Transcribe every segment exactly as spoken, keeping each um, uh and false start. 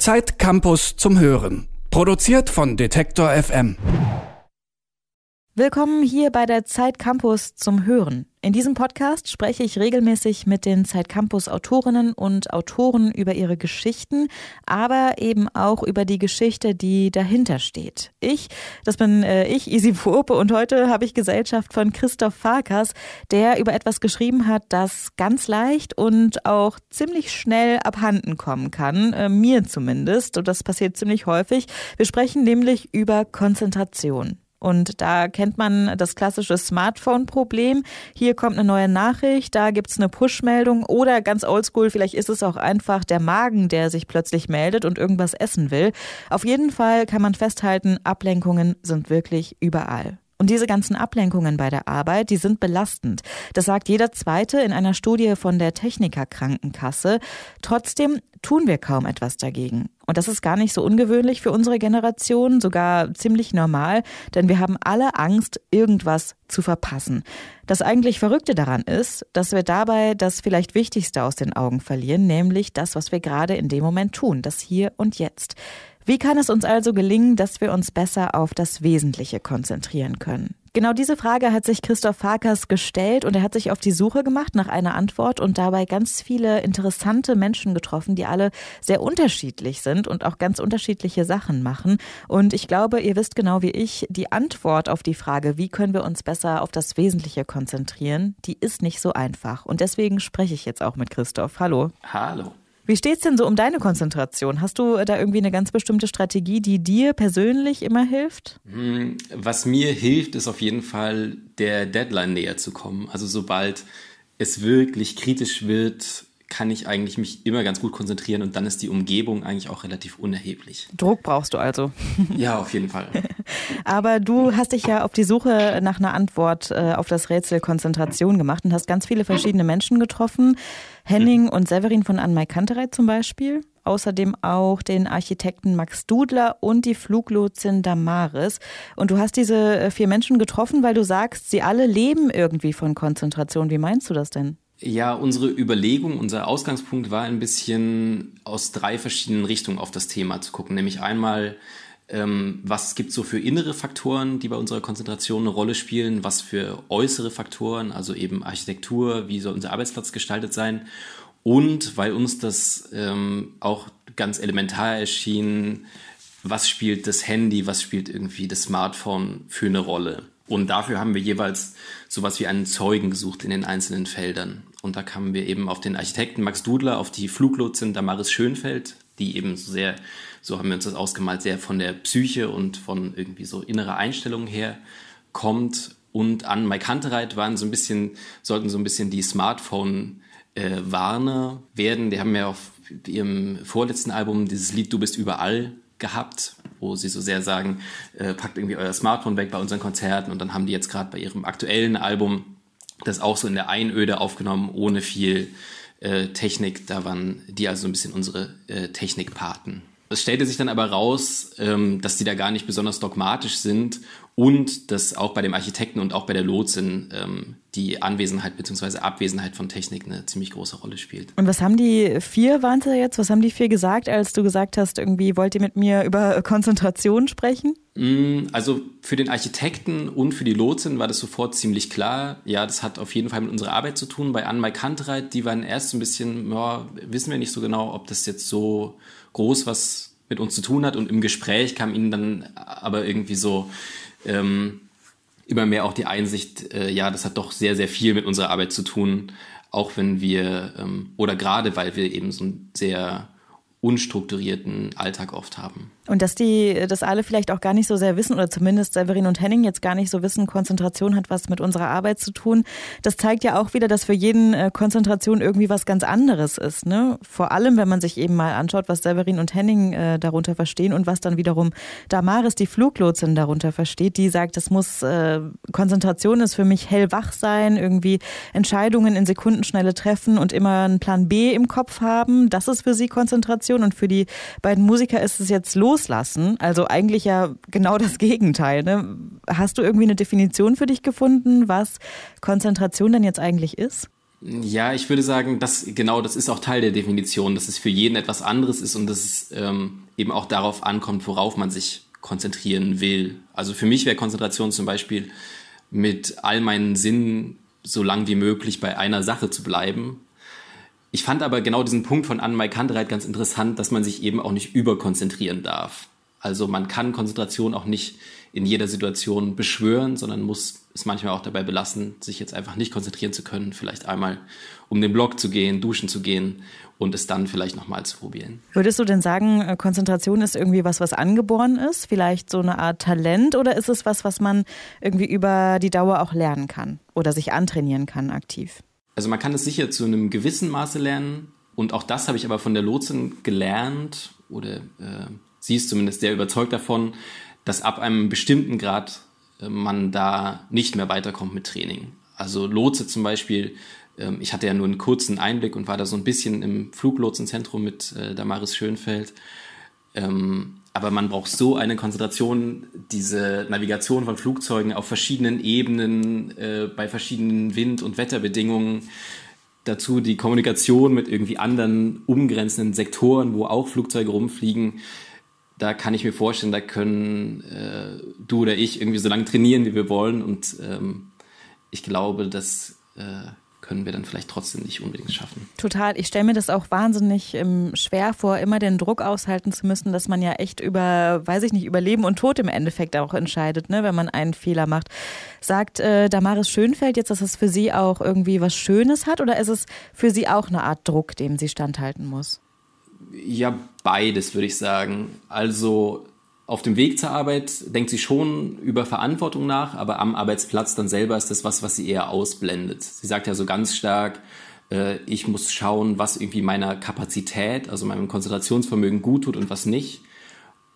Zeit Campus zum Hören. Produziert von Detektor F M. Willkommen hier bei der Zeit Campus zum Hören. In diesem Podcast spreche ich regelmäßig mit den Zeit Campus Autorinnen und Autoren über ihre Geschichten, aber eben auch über die Geschichte, die dahinter steht. Ich, das bin äh, ich, Isi Wurpe, und heute habe ich Gesellschaft von Christoph Farkas, der über etwas geschrieben hat, das ganz leicht und auch ziemlich schnell abhanden kommen kann, äh, mir zumindest, und das passiert ziemlich häufig. Wir sprechen nämlich über Konzentration. Und da kennt man das klassische Smartphone-Problem. Hier kommt eine neue Nachricht, da gibt's eine Push-Meldung oder ganz oldschool, vielleicht ist es auch einfach der Magen, der sich plötzlich meldet und irgendwas essen will. Auf jeden Fall kann man festhalten, Ablenkungen sind wirklich überall. Und diese ganzen Ablenkungen bei der Arbeit, die sind belastend. Das sagt jeder Zweite in einer Studie von der Technikerkrankenkasse. Trotzdem tun wir kaum etwas dagegen. Und das ist gar nicht so ungewöhnlich für unsere Generation, sogar ziemlich normal, denn wir haben alle Angst, irgendwas zu verpassen. Das eigentlich Verrückte daran ist, dass wir dabei das vielleicht Wichtigste aus den Augen verlieren, nämlich das, was wir gerade in dem Moment tun, das Hier und Jetzt. Wie kann es uns also gelingen, dass wir uns besser auf das Wesentliche konzentrieren können? Genau diese Frage hat sich Christoph Farkas gestellt und er hat sich auf die Suche gemacht nach einer Antwort und dabei ganz viele interessante Menschen getroffen, die alle sehr unterschiedlich sind und auch ganz unterschiedliche Sachen machen. Und ich glaube, ihr wisst genau wie ich, die Antwort auf die Frage, wie können wir uns besser auf das Wesentliche konzentrieren, die ist nicht so einfach. Und deswegen spreche ich jetzt auch mit Christoph. Hallo. Hallo. Wie steht's denn so um deine Konzentration? Hast du da irgendwie eine ganz bestimmte Strategie, die dir persönlich immer hilft? Was mir hilft, ist auf jeden Fall, der Deadline näher zu kommen. Also sobald es wirklich kritisch wird, kann ich eigentlich mich immer ganz gut konzentrieren und dann ist die Umgebung eigentlich auch relativ unerheblich. Druck brauchst du also. Ja, auf jeden Fall. Aber du hast dich ja auf die Suche nach einer Antwort äh, auf das Rätsel Konzentration gemacht und hast ganz viele verschiedene Menschen getroffen. Henning und Severin von AnnenMayKantereit zum Beispiel. Außerdem auch den Architekten Max Dudler und die Fluglotsin Damaris. Und du hast diese vier Menschen getroffen, weil du sagst, sie alle leben irgendwie von Konzentration. Wie meinst du das denn? Ja, unsere Überlegung, unser Ausgangspunkt war ein bisschen aus drei verschiedenen Richtungen auf das Thema zu gucken. Nämlich einmal, ähm, was gibt es so für innere Faktoren, die bei unserer Konzentration eine Rolle spielen, was für äußere Faktoren, also eben Architektur, wie soll unser Arbeitsplatz gestaltet sein. Und weil uns das ähm, auch ganz elementar erschien, was spielt das Handy, was spielt irgendwie das Smartphone für eine Rolle. Und dafür haben wir jeweils sowas wie einen Zeugen gesucht in den einzelnen Feldern. Und da kamen wir eben auf den Architekten Max Dudler, auf die Fluglotsin Damaris Schönfeld, die eben so sehr, so haben wir uns das ausgemalt, sehr von der Psyche und von irgendwie so innerer Einstellung her kommt. Und AnnenMayKantereit waren so ein bisschen, sollten so ein bisschen die Smartphone-Warner werden. Die haben ja auf ihrem vorletzten Album dieses Lied Du bist überall gehabt, wo sie so sehr sagen, äh, packt irgendwie euer Smartphone weg bei unseren Konzerten, und dann haben die jetzt gerade bei ihrem aktuellen Album das auch so in der Einöde aufgenommen, ohne viel äh, Technik. Da waren die also ein bisschen unsere äh, Technikpaten. Es stellte sich dann aber raus, ähm, dass die da gar nicht besonders dogmatisch sind und dass auch bei dem Architekten und auch bei der Lotsin ähm, die Anwesenheit bzw. Abwesenheit von Technik eine ziemlich große Rolle spielt. Und was haben die vier, waren sie jetzt, was haben die vier gesagt, als du gesagt hast, irgendwie wollt ihr mit mir über Konzentration sprechen? Also für den Architekten und für die Lotsin war das sofort ziemlich klar. Ja, das hat auf jeden Fall mit unserer Arbeit zu tun. Bei AnnenMayKantereit, die waren erst ein bisschen, ja, wissen wir nicht so genau, ob das jetzt so groß was mit uns zu tun hat. Und im Gespräch kam ihnen dann aber irgendwie so ähm, immer mehr auch die Einsicht, äh, ja, das hat doch sehr, sehr viel mit unserer Arbeit zu tun, auch wenn wir, ähm, oder gerade weil wir eben so ein sehr unstrukturierten Alltag oft haben. Und dass die, dass alle vielleicht auch gar nicht so sehr wissen, oder zumindest Severin und Henning jetzt gar nicht so wissen, Konzentration hat was mit unserer Arbeit zu tun, das zeigt ja auch wieder, dass für jeden Konzentration irgendwie was ganz anderes ist, ne? Vor allem, wenn man sich eben mal anschaut, was Severin und Henning äh, darunter verstehen und was dann wiederum Damaris, die Fluglotsin, darunter versteht, die sagt, das muss, äh, Konzentration ist für mich hellwach sein, irgendwie Entscheidungen in Sekundenschnelle treffen und immer einen Plan B im Kopf haben, das ist für sie Konzentration. Und für die beiden Musiker ist es jetzt Loslassen, also eigentlich ja genau das Gegenteil, ne? Hast du irgendwie eine Definition für dich gefunden, was Konzentration denn jetzt eigentlich ist? Ja, ich würde sagen, das, genau, das ist auch Teil der Definition, dass es für jeden etwas anderes ist und dass es ähm, eben auch darauf ankommt, worauf man sich konzentrieren will. Also für mich wäre Konzentration zum Beispiel, mit all meinen Sinnen so lang wie möglich bei einer Sache zu bleiben. Ich fand aber genau diesen Punkt von AnnenMayKantereit ganz interessant, dass man sich eben auch nicht überkonzentrieren darf. Also man kann Konzentration auch nicht in jeder Situation beschwören, sondern muss es manchmal auch dabei belassen, sich jetzt einfach nicht konzentrieren zu können, vielleicht einmal um den Block zu gehen, duschen zu gehen und es dann vielleicht nochmal zu probieren. Würdest du denn sagen, Konzentration ist irgendwie was, was angeboren ist? Vielleicht so eine Art Talent, oder ist es was, was man irgendwie über die Dauer auch lernen kann oder sich antrainieren kann aktiv? Also man kann es sicher zu einem gewissen Maße lernen, und auch das habe ich aber von der Lotsin gelernt, oder äh, sie ist zumindest sehr überzeugt davon, dass ab einem bestimmten Grad man da nicht mehr weiterkommt mit Training. Also Lotse zum Beispiel, ich hatte ja nur einen kurzen Einblick und war da so ein bisschen im Fluglotsenzentrum mit Damaris Schönfeld. Aber man braucht so eine Konzentration, diese Navigation von Flugzeugen auf verschiedenen Ebenen, bei verschiedenen Wind- und Wetterbedingungen. Dazu die Kommunikation mit irgendwie anderen umgrenzenden Sektoren, wo auch Flugzeuge rumfliegen. Da kann ich mir vorstellen, da können äh, du oder ich irgendwie so lange trainieren, wie wir wollen. Und ähm, ich glaube, das äh, können wir dann vielleicht trotzdem nicht unbedingt schaffen. Total. Ich stelle mir das auch wahnsinnig ähm, schwer vor, immer den Druck aushalten zu müssen, dass man ja echt über, weiß ich nicht, über Leben und Tod im Endeffekt auch entscheidet, ne, wenn man einen Fehler macht. Sagt äh, Damaris Schönfeld jetzt, dass es für sie auch irgendwie was Schönes hat? Oder ist es für sie auch eine Art Druck, dem sie standhalten muss? Ja, beides würde ich sagen. Also auf dem Weg zur Arbeit denkt sie schon über Verantwortung nach, aber am Arbeitsplatz dann selber ist das was, was sie eher ausblendet. Sie sagt ja so ganz stark, äh, ich muss schauen, was irgendwie meiner Kapazität, also meinem Konzentrationsvermögen gut tut und was nicht.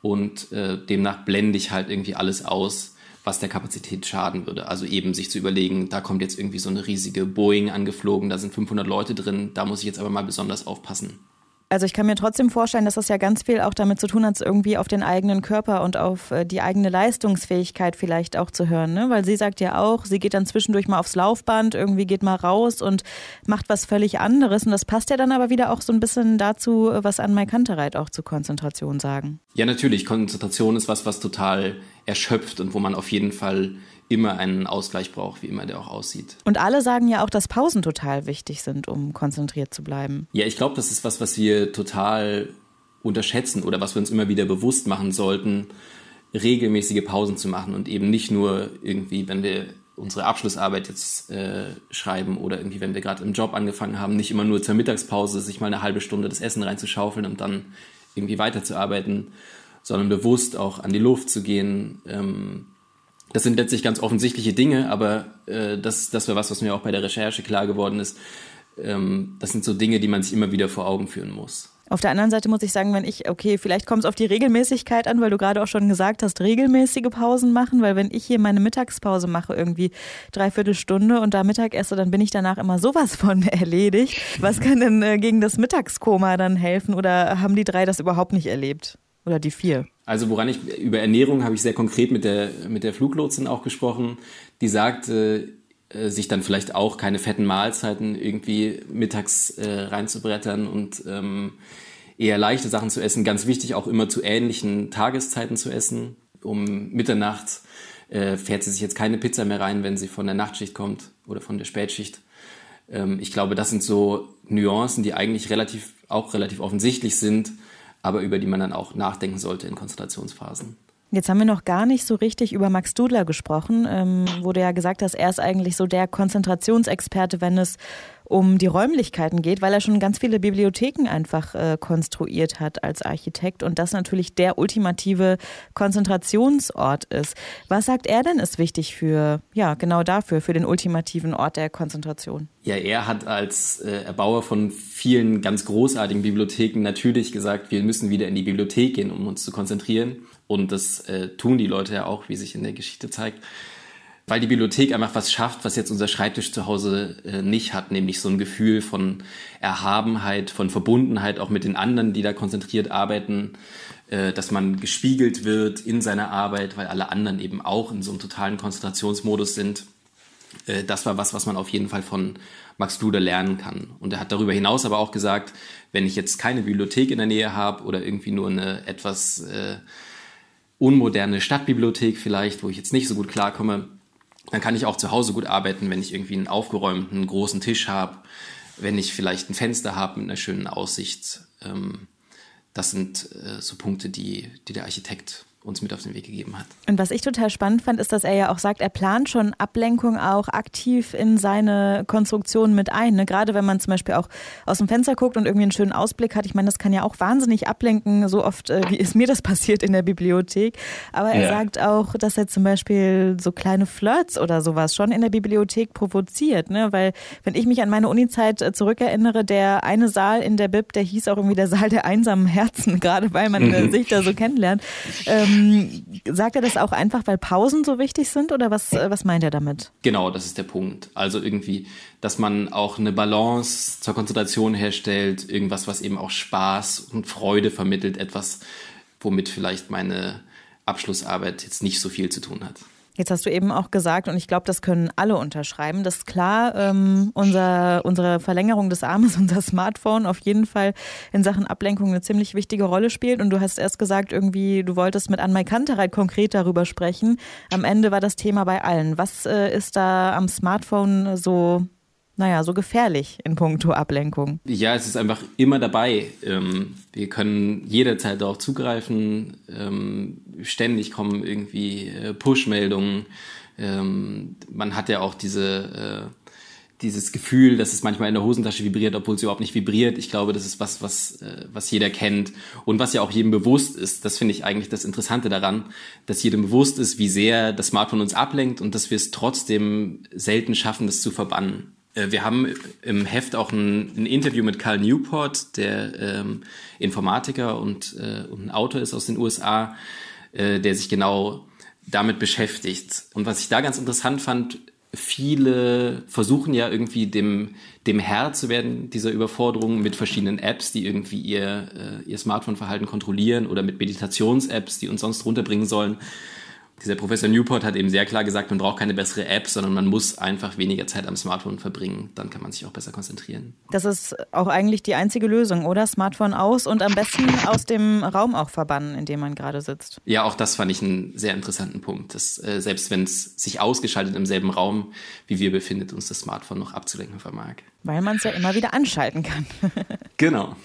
Und äh, demnach blende ich halt irgendwie alles aus, was der Kapazität schaden würde. Also eben sich zu überlegen, da kommt jetzt irgendwie so eine riesige Boeing angeflogen, da sind fünfhundert Leute drin, da muss ich jetzt aber mal besonders aufpassen. Also ich kann mir trotzdem vorstellen, dass das ja ganz viel auch damit zu tun hat, irgendwie auf den eigenen Körper und auf die eigene Leistungsfähigkeit vielleicht auch zu hören, ne? Weil sie sagt ja auch, sie geht dann zwischendurch mal aufs Laufband, irgendwie geht mal raus und macht was völlig anderes. Und das passt ja dann aber wieder auch so ein bisschen dazu, was AnnenMayKantereit auch zu Konzentration sagen. Ja, natürlich. Konzentration ist was, was total erschöpft und wo man auf jeden Fall immer einen Ausgleich braucht, wie immer der auch aussieht. Und alle sagen ja auch, dass Pausen total wichtig sind, um konzentriert zu bleiben. Ja, ich glaube, das ist was, was wir total unterschätzen oder was wir uns immer wieder bewusst machen sollten, regelmäßige Pausen zu machen und eben nicht nur irgendwie, wenn wir unsere Abschlussarbeit jetzt äh, schreiben oder irgendwie, wenn wir gerade im Job angefangen haben, nicht immer nur zur Mittagspause sich mal eine halbe Stunde das Essen reinzuschaufeln und dann irgendwie weiterzuarbeiten, sondern bewusst auch an die Luft zu gehen. Ähm, Das sind letztlich ganz offensichtliche Dinge, aber äh, das, das war was, was mir auch bei der Recherche klar geworden ist. Ähm, das sind so Dinge, die man sich immer wieder vor Augen führen muss. Auf der anderen Seite muss ich sagen, wenn ich, okay, vielleicht kommt es auf die Regelmäßigkeit an, weil du gerade auch schon gesagt hast, regelmäßige Pausen machen, weil wenn ich hier meine Mittagspause mache, irgendwie dreiviertel Stunde und da Mittag esse, dann bin ich danach immer sowas von erledigt. Was kann denn äh, gegen das Mittagskoma dann helfen, oder haben die drei das überhaupt nicht erlebt? Oder die vier? Also woran ich, über Ernährung habe ich sehr konkret mit der, mit der Fluglotsin auch gesprochen. Die sagt, äh, sich dann vielleicht auch keine fetten Mahlzeiten irgendwie mittags äh, reinzubrettern und ähm, eher leichte Sachen zu essen. Ganz wichtig, auch immer zu ähnlichen Tageszeiten zu essen. Um Mitternacht äh, fährt sie sich jetzt keine Pizza mehr rein, wenn sie von der Nachtschicht kommt oder von der Spätschicht. Ähm, ich glaube, das sind so Nuancen, die eigentlich relativ auch relativ offensichtlich sind, aber über die man dann auch nachdenken sollte in Konzentrationsphasen. Jetzt haben wir noch gar nicht so richtig über Max Dudler gesprochen, ähm, wo du ja gesagt hast, er ist eigentlich so der Konzentrationsexperte, wenn es um die Räumlichkeiten geht, weil er schon ganz viele Bibliotheken einfach äh, konstruiert hat als Architekt und das natürlich der ultimative Konzentrationsort ist. Was sagt er denn ist wichtig für, ja genau dafür, für den ultimativen Ort der Konzentration? Ja, er hat als äh, Erbauer von vielen ganz großartigen Bibliotheken natürlich gesagt, wir müssen wieder in die Bibliothek gehen, um uns zu konzentrieren. Und das äh, tun die Leute ja auch, wie sich in der Geschichte zeigt. Weil die Bibliothek einfach was schafft, was jetzt unser Schreibtisch zu Hause äh, nicht hat, nämlich so ein Gefühl von Erhabenheit, von Verbundenheit auch mit den anderen, die da konzentriert arbeiten, äh, dass man gespiegelt wird in seiner Arbeit, weil alle anderen eben auch in so einem totalen Konzentrationsmodus sind. äh, das war was, was man auf jeden Fall von Max Dudler lernen kann. Und er hat darüber hinaus aber auch gesagt, wenn ich jetzt keine Bibliothek in der Nähe habe oder irgendwie nur eine etwas äh, unmoderne Stadtbibliothek vielleicht, wo ich jetzt nicht so gut klarkomme, dann kann ich auch zu Hause gut arbeiten, wenn ich irgendwie einen aufgeräumten, großen Tisch habe, wenn ich vielleicht ein Fenster habe mit einer schönen Aussicht. Ähm, das sind äh, so Punkte, die, die der Architekt uns mit auf den Weg gegeben hat. Und was ich total spannend fand, ist, dass er ja auch sagt, er plant schon Ablenkung auch aktiv in seine Konstruktion mit ein. Ne? Gerade wenn man zum Beispiel auch aus dem Fenster guckt und irgendwie einen schönen Ausblick hat. Ich meine, das kann ja auch wahnsinnig ablenken, so oft, äh, wie ist mir das passiert in der Bibliothek. Aber er ja. sagt auch, dass er zum Beispiel so kleine Flirts oder sowas schon in der Bibliothek provoziert. Ne? Weil wenn ich mich an meine Uni-Zeit zurückerinnere, der eine Saal in der Bib, der hieß auch irgendwie der Saal der einsamen Herzen, gerade weil man mhm. sich da so kennenlernt. Ähm, Sagt er das auch einfach, weil Pausen so wichtig sind oder was, was meint er damit? Genau, das ist der Punkt. Also irgendwie, dass man auch eine Balance zur Konzentration herstellt, irgendwas, was eben auch Spaß und Freude vermittelt, etwas, womit vielleicht meine Abschlussarbeit jetzt nicht so viel zu tun hat. Jetzt hast du eben auch gesagt, und ich glaube, das können alle unterschreiben, dass klar ähm, unser, unsere Verlängerung des Armes, unser Smartphone auf jeden Fall in Sachen Ablenkung eine ziemlich wichtige Rolle spielt. Und du hast erst gesagt, irgendwie, du wolltest mit AnnenMayKantereit konkret darüber sprechen. Am Ende war das Thema bei allen. Was äh, ist da am Smartphone so, naja, so gefährlich in puncto Ablenkung? Ja, es ist einfach immer dabei. Ähm, wir können jederzeit darauf zugreifen. Ähm, ständig kommen irgendwie äh, Push-Meldungen. Ähm, man hat ja auch diese, äh, dieses Gefühl, dass es manchmal in der Hosentasche vibriert, obwohl es überhaupt nicht vibriert. Ich glaube, das ist was, was, äh, was jeder kennt und was ja auch jedem bewusst ist. Das finde ich eigentlich das Interessante daran, dass jedem bewusst ist, wie sehr das Smartphone uns ablenkt und dass wir es trotzdem selten schaffen, das zu verbannen. Wir haben im Heft auch ein, ein Interview mit Carl Newport, der ähm, Informatiker und, äh, und ein Autor ist aus den U S A, äh, der sich genau damit beschäftigt. Und was ich da ganz interessant fand, viele versuchen ja irgendwie dem, dem Herr zu werden, dieser Überforderung mit verschiedenen Apps, die irgendwie ihr, äh, ihr Smartphone-Verhalten kontrollieren oder mit Meditations-Apps, die uns sonst runterbringen sollen. Dieser Professor Newport hat eben sehr klar gesagt, man braucht keine bessere App, sondern man muss einfach weniger Zeit am Smartphone verbringen. Dann kann man sich auch besser konzentrieren. Das ist auch eigentlich die einzige Lösung, oder? Smartphone aus und am besten aus dem Raum auch verbannen, in dem man gerade sitzt. Ja, auch das fand ich einen sehr interessanten Punkt. Dass, äh, selbst wenn es sich ausgeschaltet im selben Raum, wie wir befindet, uns das Smartphone noch abzulenken vermag. Weil man es ja immer wieder anschalten kann. Genau.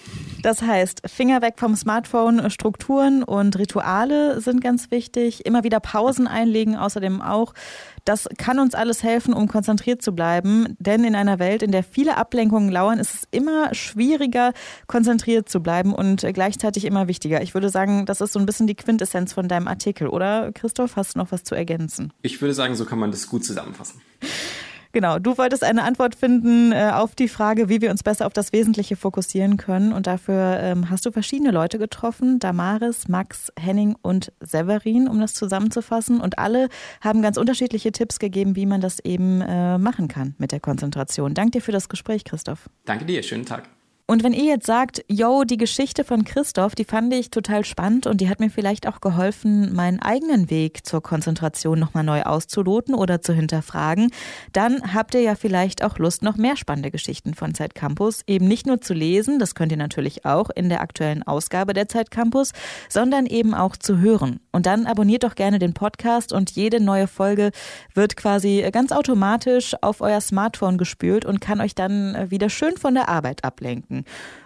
Das heißt, Finger weg vom Smartphone, Strukturen und Rituale sind ganz wichtig. Immer wieder Pausen einlegen, außerdem auch. Das kann uns alles helfen, um konzentriert zu bleiben. Denn in einer Welt, in der viele Ablenkungen lauern, ist es immer schwieriger, konzentriert zu bleiben und gleichzeitig immer wichtiger. Ich würde sagen, das ist so ein bisschen die Quintessenz von deinem Artikel, oder Christoph? Hast du noch was zu ergänzen? Ich würde sagen, so kann man das gut zusammenfassen. Genau, du wolltest eine Antwort finden äh, auf die Frage, wie wir uns besser auf das Wesentliche fokussieren können. Und dafür ähm, hast du verschiedene Leute getroffen, Damaris, Max, Henning und Severin, um das zusammenzufassen. Und alle haben ganz unterschiedliche Tipps gegeben, wie man das eben äh, machen kann mit der Konzentration. Danke dir für das Gespräch, Christoph. Danke dir, schönen Tag. Und wenn ihr jetzt sagt, yo, die Geschichte von Christoph, die fand ich total spannend und die hat mir vielleicht auch geholfen, meinen eigenen Weg zur Konzentration nochmal neu auszuloten oder zu hinterfragen, dann habt ihr ja vielleicht auch Lust, noch mehr spannende Geschichten von Zeit Campus eben nicht nur zu lesen, das könnt ihr natürlich auch in der aktuellen Ausgabe der Zeit Campus, sondern eben auch zu hören. Und dann abonniert doch gerne den Podcast und jede neue Folge wird quasi ganz automatisch auf euer Smartphone gespült und kann euch dann wieder schön von der Arbeit ablenken.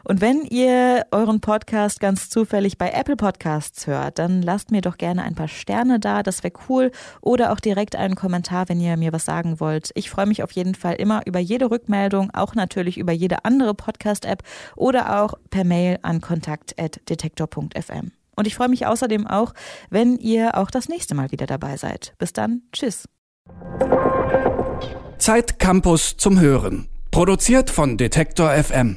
Und wenn ihr euren Podcast ganz zufällig bei Apple Podcasts hört, dann lasst mir doch gerne ein paar Sterne da, das wäre cool. Oder auch direkt einen Kommentar, wenn ihr mir was sagen wollt. Ich freue mich auf jeden Fall immer über jede Rückmeldung, auch natürlich über jede andere Podcast-App oder auch per Mail an kontakt at detektor punkt f m. Und ich freue mich außerdem auch, wenn ihr auch das nächste Mal wieder dabei seid. Bis dann, tschüss. Zeit Campus zum Hören. Produziert von Detektor F M.